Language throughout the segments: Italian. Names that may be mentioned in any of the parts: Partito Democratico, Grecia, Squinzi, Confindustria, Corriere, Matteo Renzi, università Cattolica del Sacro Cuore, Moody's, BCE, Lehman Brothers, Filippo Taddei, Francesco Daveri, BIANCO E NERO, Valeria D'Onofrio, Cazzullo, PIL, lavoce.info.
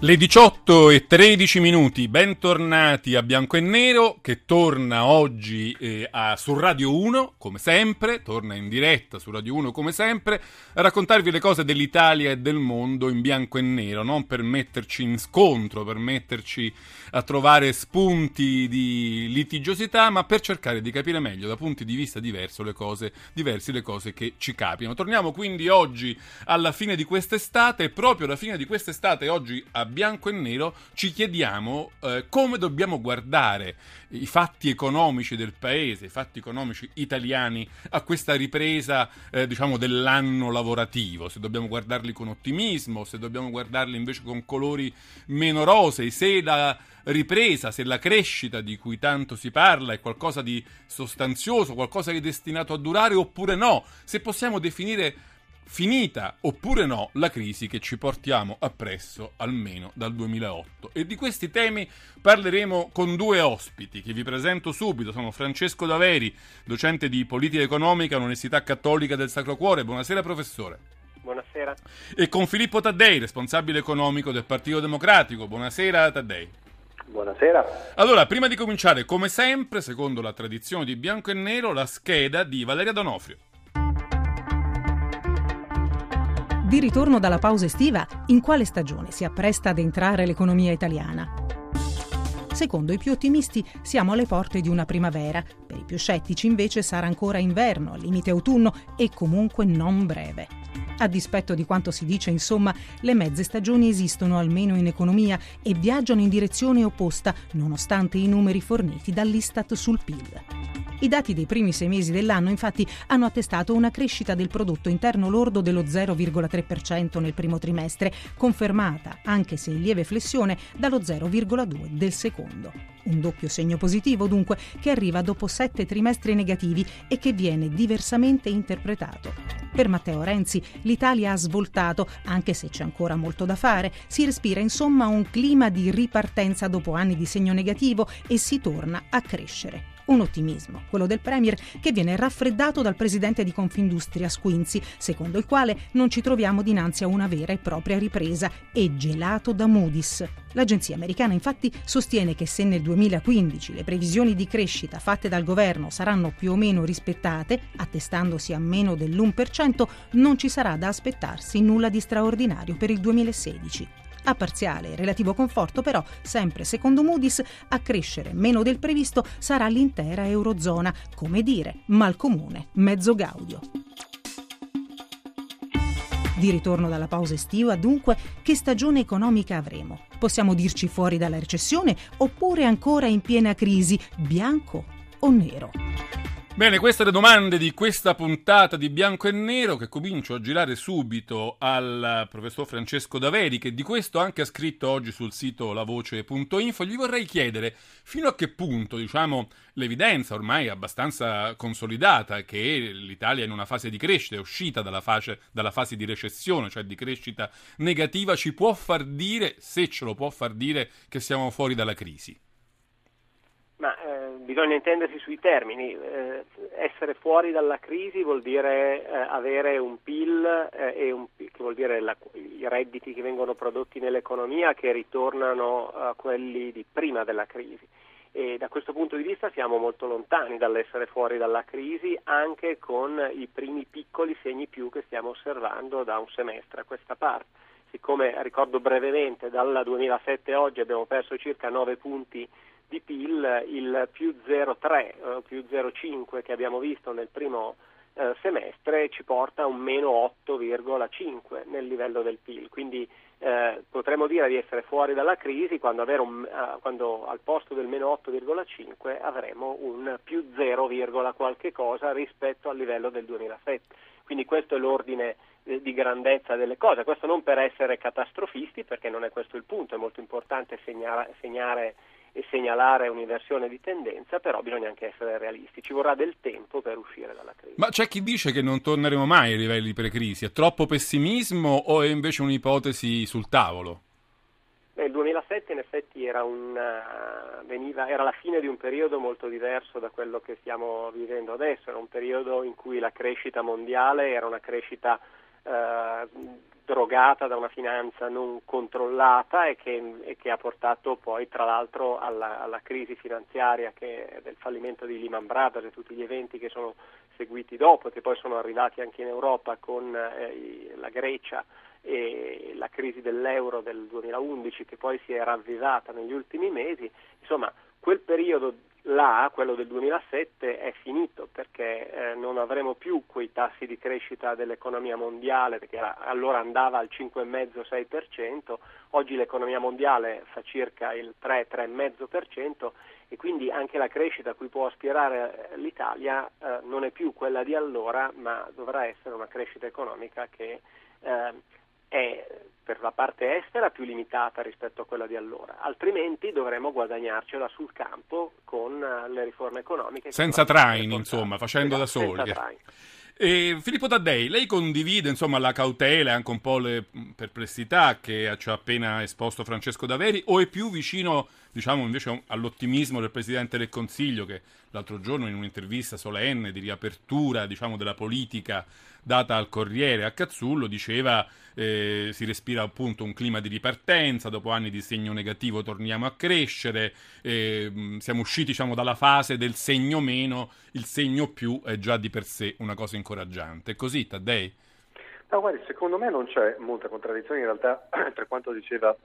Le 18:13, bentornati a Bianco e Nero, che torna oggi su Radio 1, come sempre, torna in diretta su Radio 1 come sempre, a raccontarvi le cose dell'Italia e del mondo in bianco e nero, non per metterci in scontro, per metterci a trovare spunti di litigiosità, ma per cercare di capire meglio da punti di vista diversi le cose che ci capitano. Torniamo quindi oggi alla fine di quest'estate, e proprio alla fine di quest'estate oggi a Bianco e Nero ci chiediamo come dobbiamo guardare i fatti economici del paese, i fatti economici italiani a questa ripresa dell'anno lavorativo, se dobbiamo guardarli con ottimismo, se dobbiamo guardarli invece con colori meno rosei, se la ripresa, se la crescita di cui tanto si parla è qualcosa di sostanzioso, qualcosa che è destinato a durare oppure no, se possiamo definire finita oppure no la crisi che ci portiamo appresso almeno dal 2008. E di questi temi parleremo con due ospiti che vi presento subito. Sono Francesco Daveri, docente di politica economica all'Università Cattolica del Sacro Cuore. Buonasera professore. Buonasera. E con Filippo Taddei, responsabile economico del Partito Democratico. Buonasera Taddei. Buonasera. Allora, prima di cominciare, come sempre, secondo la tradizione di Bianco e Nero, la scheda di Valeria D'Onofrio. Di ritorno dalla pausa estiva, in quale stagione si appresta ad entrare l'economia italiana? Secondo i più ottimisti siamo alle porte di una primavera, per i più scettici invece sarà ancora inverno, al limite autunno e comunque non breve. A dispetto di quanto si dice, insomma, le mezze stagioni esistono almeno in economia e viaggiano in direzione opposta, nonostante i numeri forniti dall'Istat sul PIL. I dati dei primi 6 mesi dell'anno, infatti, hanno attestato una crescita del prodotto interno lordo dello 0,3% nel primo trimestre, confermata, anche se in lieve flessione, dallo 0,2% del secondo. Un doppio segno positivo, dunque, che arriva dopo 7 trimestri negativi e che viene diversamente interpretato. Per Matteo Renzi l'Italia ha svoltato, anche se c'è ancora molto da fare. Si respira, insomma, un clima di ripartenza dopo anni di segno negativo e si torna a crescere. Un ottimismo, quello del Premier, che viene raffreddato dal presidente di Confindustria Squinzi, secondo il quale non ci troviamo dinanzi a una vera e propria ripresa, e gelato da Moody's. L'agenzia americana infatti sostiene che se nel 2015 le previsioni di crescita fatte dal governo saranno più o meno rispettate, attestandosi a meno dell'1%, non ci sarà da aspettarsi nulla di straordinario per il 2016. A parziale e relativo conforto, però, sempre secondo Moody's, a crescere meno del previsto sarà l'intera eurozona, come dire, mal comune, mezzo gaudio. Di ritorno dalla pausa estiva, dunque, che stagione economica avremo? Possiamo dirci fuori dalla recessione oppure ancora in piena crisi, bianco o nero? Bene, queste le domande di questa puntata di Bianco e Nero, che comincio a girare subito al professor Francesco Daveri, che di questo anche ha scritto oggi sul sito lavoce.info. Gli vorrei chiedere fino a che punto, l'evidenza ormai abbastanza consolidata che l'Italia è in una fase di crescita, è uscita dalla fase di recessione, cioè di crescita negativa, ci può far dire, se ce lo può far dire, che siamo fuori dalla crisi. Bisogna intendersi sui termini. Essere fuori dalla crisi vuol dire avere un PIL che vuol dire i redditi che vengono prodotti nell'economia che ritornano a quelli di prima della crisi, e da questo punto di vista siamo molto lontani dall'essere fuori dalla crisi, anche con i primi piccoli segni più che stiamo osservando da un semestre a questa parte. Siccome, ricordo brevemente, dal 2007 a oggi abbiamo perso circa 9 punti di PIL, il più 0,3, più 0,5 che abbiamo visto nel primo semestre ci porta a un meno 8,5 nel livello del PIL, quindi potremmo dire di essere fuori dalla crisi quando al posto del meno 8,5 avremo un più 0, qualche cosa rispetto al livello del 2007. Quindi questo è l'ordine di grandezza delle cose. Questo non per essere catastrofisti, perché non è questo il punto, è molto importante segnalare un'inversione di tendenza, però bisogna anche essere realisti, ci vorrà del tempo per uscire dalla crisi. Ma c'è chi dice che non torneremo mai ai livelli pre-crisi, è troppo pessimismo o è invece un'ipotesi sul tavolo? Beh, il 2007 in effetti era la fine di un periodo molto diverso da quello che stiamo vivendo adesso, era un periodo in cui la crescita mondiale era una crescita drogata da una finanza non controllata e che ha portato poi tra l'altro alla crisi finanziaria del fallimento di Lehman Brothers e tutti gli eventi che sono seguiti dopo, che poi sono arrivati anche in Europa con la Grecia e la crisi dell'euro del 2011 che poi si è ravvisata negli ultimi mesi. Insomma, quel periodo là, quello del 2007, è finito perché non avremo più quei tassi di crescita dell'economia mondiale, perché allora andava al 5,5-6%, oggi l'economia mondiale fa circa il 3-3,5% e quindi anche la crescita a cui può aspirare l'Italia non è più quella di allora, ma dovrà essere una crescita economica che è per la parte estera più limitata rispetto a quella di allora, altrimenti dovremo guadagnarcela sul campo con le riforme economiche. Senza traini, insomma, facendo da soli. Filippo Taddei, lei condivide insomma la cautela e anche un po' le perplessità che ci ha appena esposto Francesco Daveri, o è più vicino, diciamo, invece all'ottimismo del Presidente del Consiglio, che l'altro giorno in un'intervista solenne di riapertura, diciamo, della politica data al Corriere a Cazzullo diceva si respira appunto un clima di ripartenza, dopo anni di segno negativo torniamo a crescere, siamo usciti, diciamo, dalla fase del segno meno, il segno più è già di per sé una cosa incoraggiante. Così, Taddei? No, guardi, secondo me non c'è molta contraddizione in realtà tra quanto diceva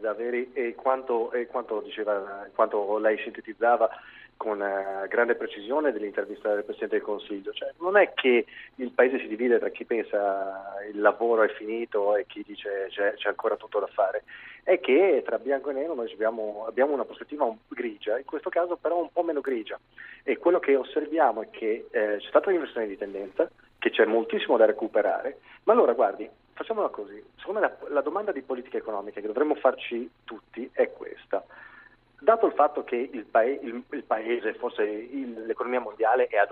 Daveri e quanto lei sintetizzava con grande precisione dell'intervista del Presidente del Consiglio. Cioè, non è che il Paese si divide tra chi pensa il lavoro è finito e chi dice c'è ancora tutto da fare, è che tra bianco e nero noi abbiamo una prospettiva grigia, in questo caso però un po' meno grigia, e quello che osserviamo è che c'è stata un'inversione di tendenza, che c'è moltissimo da recuperare. Ma allora guardi, facciamola così, secondo me la domanda di politica economica che dovremmo farci tutti è questa. Dato il fatto che il Paese, forse l'economia mondiale, ha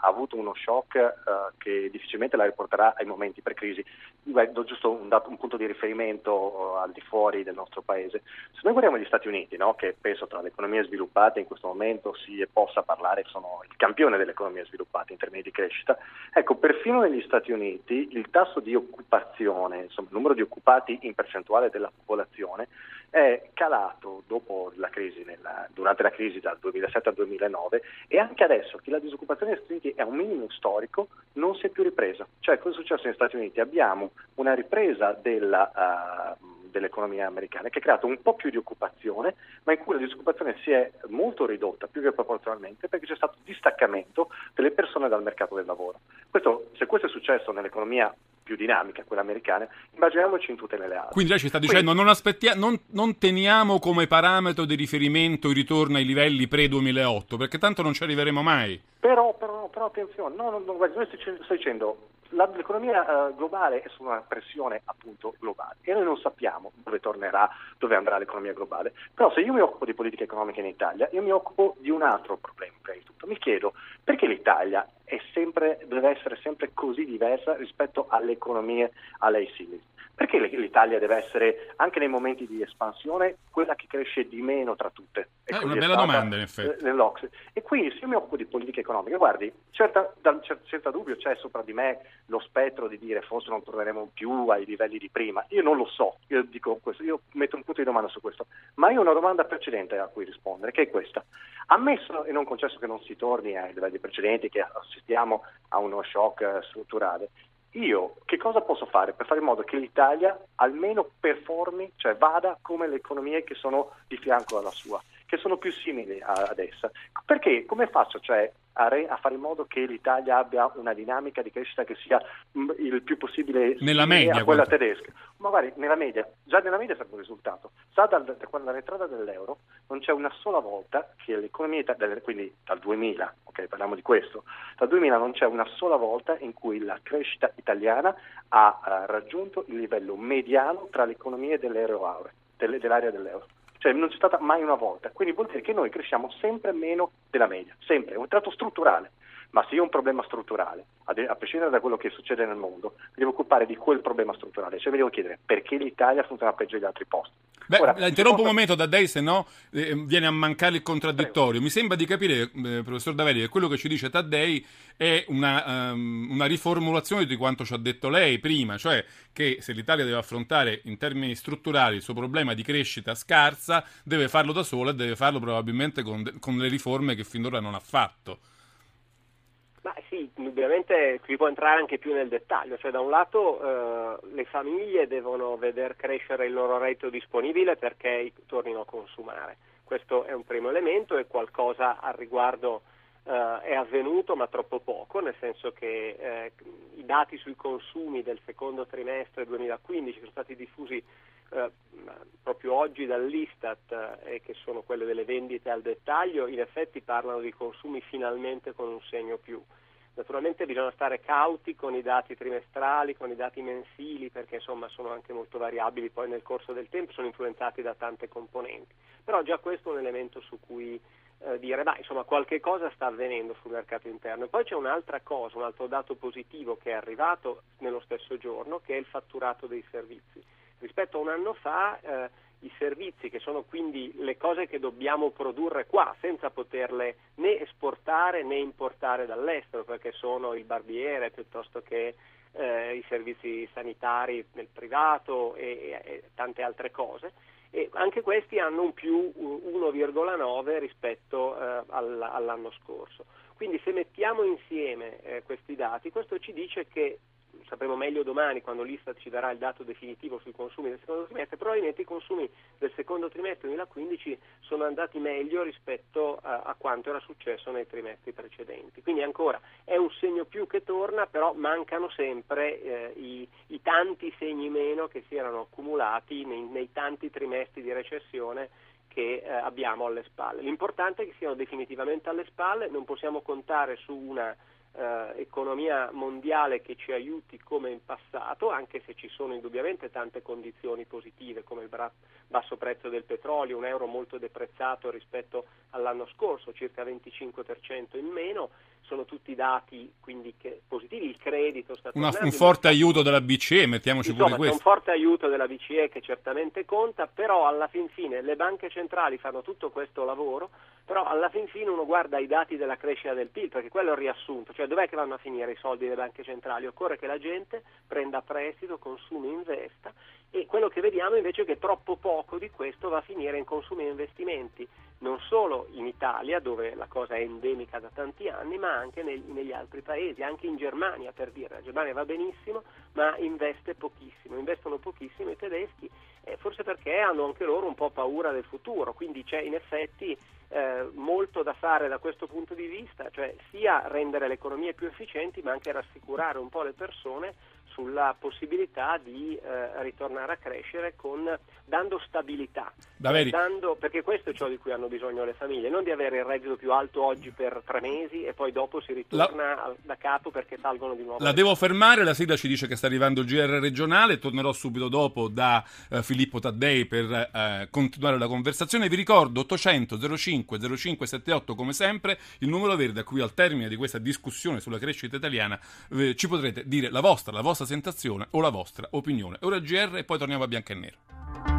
avuto uno shock che difficilmente la riporterà ai momenti pre-crisi, do giusto un punto di riferimento al di fuori del nostro Paese. Se noi guardiamo gli Stati Uniti, no, che penso tra le economie sviluppate in questo momento si possa parlare, sono il campione delle economie sviluppate in termini di crescita, ecco, perfino negli Stati Uniti il tasso di occupazione, insomma il numero di occupati in percentuale della popolazione, è calato dopo la crisi, durante la crisi dal 2007 al 2009, e anche adesso che la disoccupazione negli Stati Uniti è un minimo storico non si è più ripresa. Cioè, cosa è successo negli Stati Uniti? Abbiamo una ripresa dell'economia americana che ha creato un po' più di occupazione, ma in cui la disoccupazione si è molto ridotta, più che proporzionalmente, perché c'è stato distaccamento delle persone dal mercato del lavoro. Se questo è successo nell'economia più dinamica, quella americana, immaginiamoci in tutte le altre. Quindi lei ci sta dicendo non teniamo come parametro di riferimento il ritorno ai livelli pre-2008, perché tanto non ci arriveremo mai. Però attenzione, noi sto dicendo l'economia globale è su una pressione appunto globale e noi non sappiamo dove andrà l'economia globale. Però se io mi occupo di politica economica in Italia, io mi occupo di un altro problema prima di tutto. Mi chiedo perché l'Italia deve essere sempre così diversa rispetto alle economie a lei simili. Perché l'Italia deve essere, anche nei momenti di espansione, quella che cresce di meno tra tutte? È una bella domanda, in effetti. E quindi, se io mi occupo di politica economica, guardi, senza dubbio c'è sopra di me lo spettro di dire forse non torneremo più ai livelli di prima. Io non lo so, io dico questo, io metto un punto di domanda su questo. Ma io ho una domanda precedente a cui rispondere, che è questa. Ammesso e non concesso che non si torni ai livelli precedenti, che assistiamo a uno shock strutturale, io che cosa posso fare per fare in modo che l'Italia almeno performi, cioè vada come le economie che sono di fianco alla sua, che sono più simili ad essa? Perché come faccio, cioè, a fare in modo che l'Italia abbia una dinamica di crescita che sia il più possibile nella media, quella tedesca, magari nella media, già nella media sarebbe un risultato. Da quando l'entrata dell'euro non c'è una sola volta che l'economia, quindi dal 2000, ok, parliamo di questo, dal 2000 non c'è una sola volta in cui la crescita italiana ha raggiunto il livello mediano tra le economie dell'area dell'euro. Cioè non c'è stata mai una volta, quindi vuol dire che noi cresciamo sempre meno della media, sempre, è un tratto strutturale, ma se io ho un problema strutturale, a prescindere da quello che succede nel mondo, mi devo occupare di quel problema strutturale, cioè mi devo chiedere perché l'Italia funziona peggio degli altri posti. Ora, la interrompo un momento, Taddei, se no viene a mancare il contraddittorio. Prego. Mi sembra di capire, professor Daveri, che quello che ci dice Taddei è una riformulazione di quanto ci ha detto lei prima, cioè che se l'Italia deve affrontare in termini strutturali il suo problema di crescita scarsa, deve farlo da sola e deve farlo probabilmente con le riforme che finora non ha fatto. Ma sì, ovviamente si può entrare anche più nel dettaglio, cioè da un lato le famiglie devono veder crescere il loro reddito disponibile perché tornino a consumare, questo è un primo elemento e qualcosa al riguardo è avvenuto ma troppo poco, nel senso che i dati sui consumi del secondo trimestre 2015 sono stati diffusi proprio oggi dall'Istat e che sono quelle delle vendite al dettaglio, in effetti parlano di consumi finalmente con un segno più. Naturalmente bisogna stare cauti con i dati trimestrali, con i dati mensili, perché insomma sono anche molto variabili, poi nel corso del tempo sono influenzati da tante componenti, però già questo è un elemento su cui dire insomma qualche cosa sta avvenendo sul mercato interno. E poi c'è un'altra cosa, un altro dato positivo che è arrivato nello stesso giorno, che è il fatturato dei servizi. Rispetto a un anno fa i servizi, che sono quindi le cose che dobbiamo produrre qua senza poterle né esportare né importare dall'estero, perché sono il barbiere piuttosto che i servizi sanitari nel privato e tante altre cose, e anche questi hanno un più 1,9 rispetto all'anno scorso. Quindi se mettiamo insieme questi dati, questo ci dice che sapremo meglio domani quando l'Istat ci darà il dato definitivo sui consumi del secondo trimestre, probabilmente i consumi del secondo trimestre 2015 sono andati meglio rispetto a quanto era successo nei trimestri precedenti. Quindi ancora è un segno più che torna, però mancano sempre i tanti segni meno che si erano accumulati nei tanti trimestri di recessione che abbiamo alle spalle. L'importante è che siano definitivamente alle spalle, non possiamo contare su una economia mondiale che ci aiuti come in passato, anche se ci sono indubbiamente tante condizioni positive come il basso prezzo del petrolio, un euro molto deprezzato rispetto all'anno scorso, circa 25% in meno, sono tutti dati quindi che positivi, il credito sta tornando, un forte aiuto della BCE, mettiamoci insomma, pure questo. Un forte aiuto della BCE che certamente conta, però alla fin fine le banche centrali fanno tutto questo lavoro, però alla fin fine uno guarda i dati della crescita del PIL, perché quello è il riassunto, cioè dov'è che vanno a finire i soldi delle banche centrali? Occorre che la gente prenda prestito, consumi, investa, e quello che vediamo invece è che troppo poco di questo va a finire in consumi e investimenti, non solo in Italia dove la cosa è endemica da tanti anni, ma anche negli altri paesi, anche in Germania per dire, la Germania va benissimo ma investe pochissimo, investono pochissimo i tedeschi, forse perché hanno anche loro un po' paura del futuro, quindi c'è in effetti molto da fare da questo punto di vista, cioè sia rendere le economie più efficienti ma anche rassicurare un po' le persone sulla possibilità di ritornare a crescere dando stabilità, perché questo è ciò di cui hanno bisogno le famiglie, non di avere il reddito più alto oggi per 3 mesi e poi dopo si ritorna da capo perché salgono di nuovo. La devo fermare, la sigla ci dice che sta arrivando il GR regionale, tornerò subito dopo da Filippo Taddei per continuare la conversazione. Vi ricordo 800 05 0578 come sempre, il numero verde a cui al termine di questa discussione sulla crescita italiana ci potrete dire la vostra sensazione o la vostra opinione. Ora GR e poi torniamo a Bianco e Nero.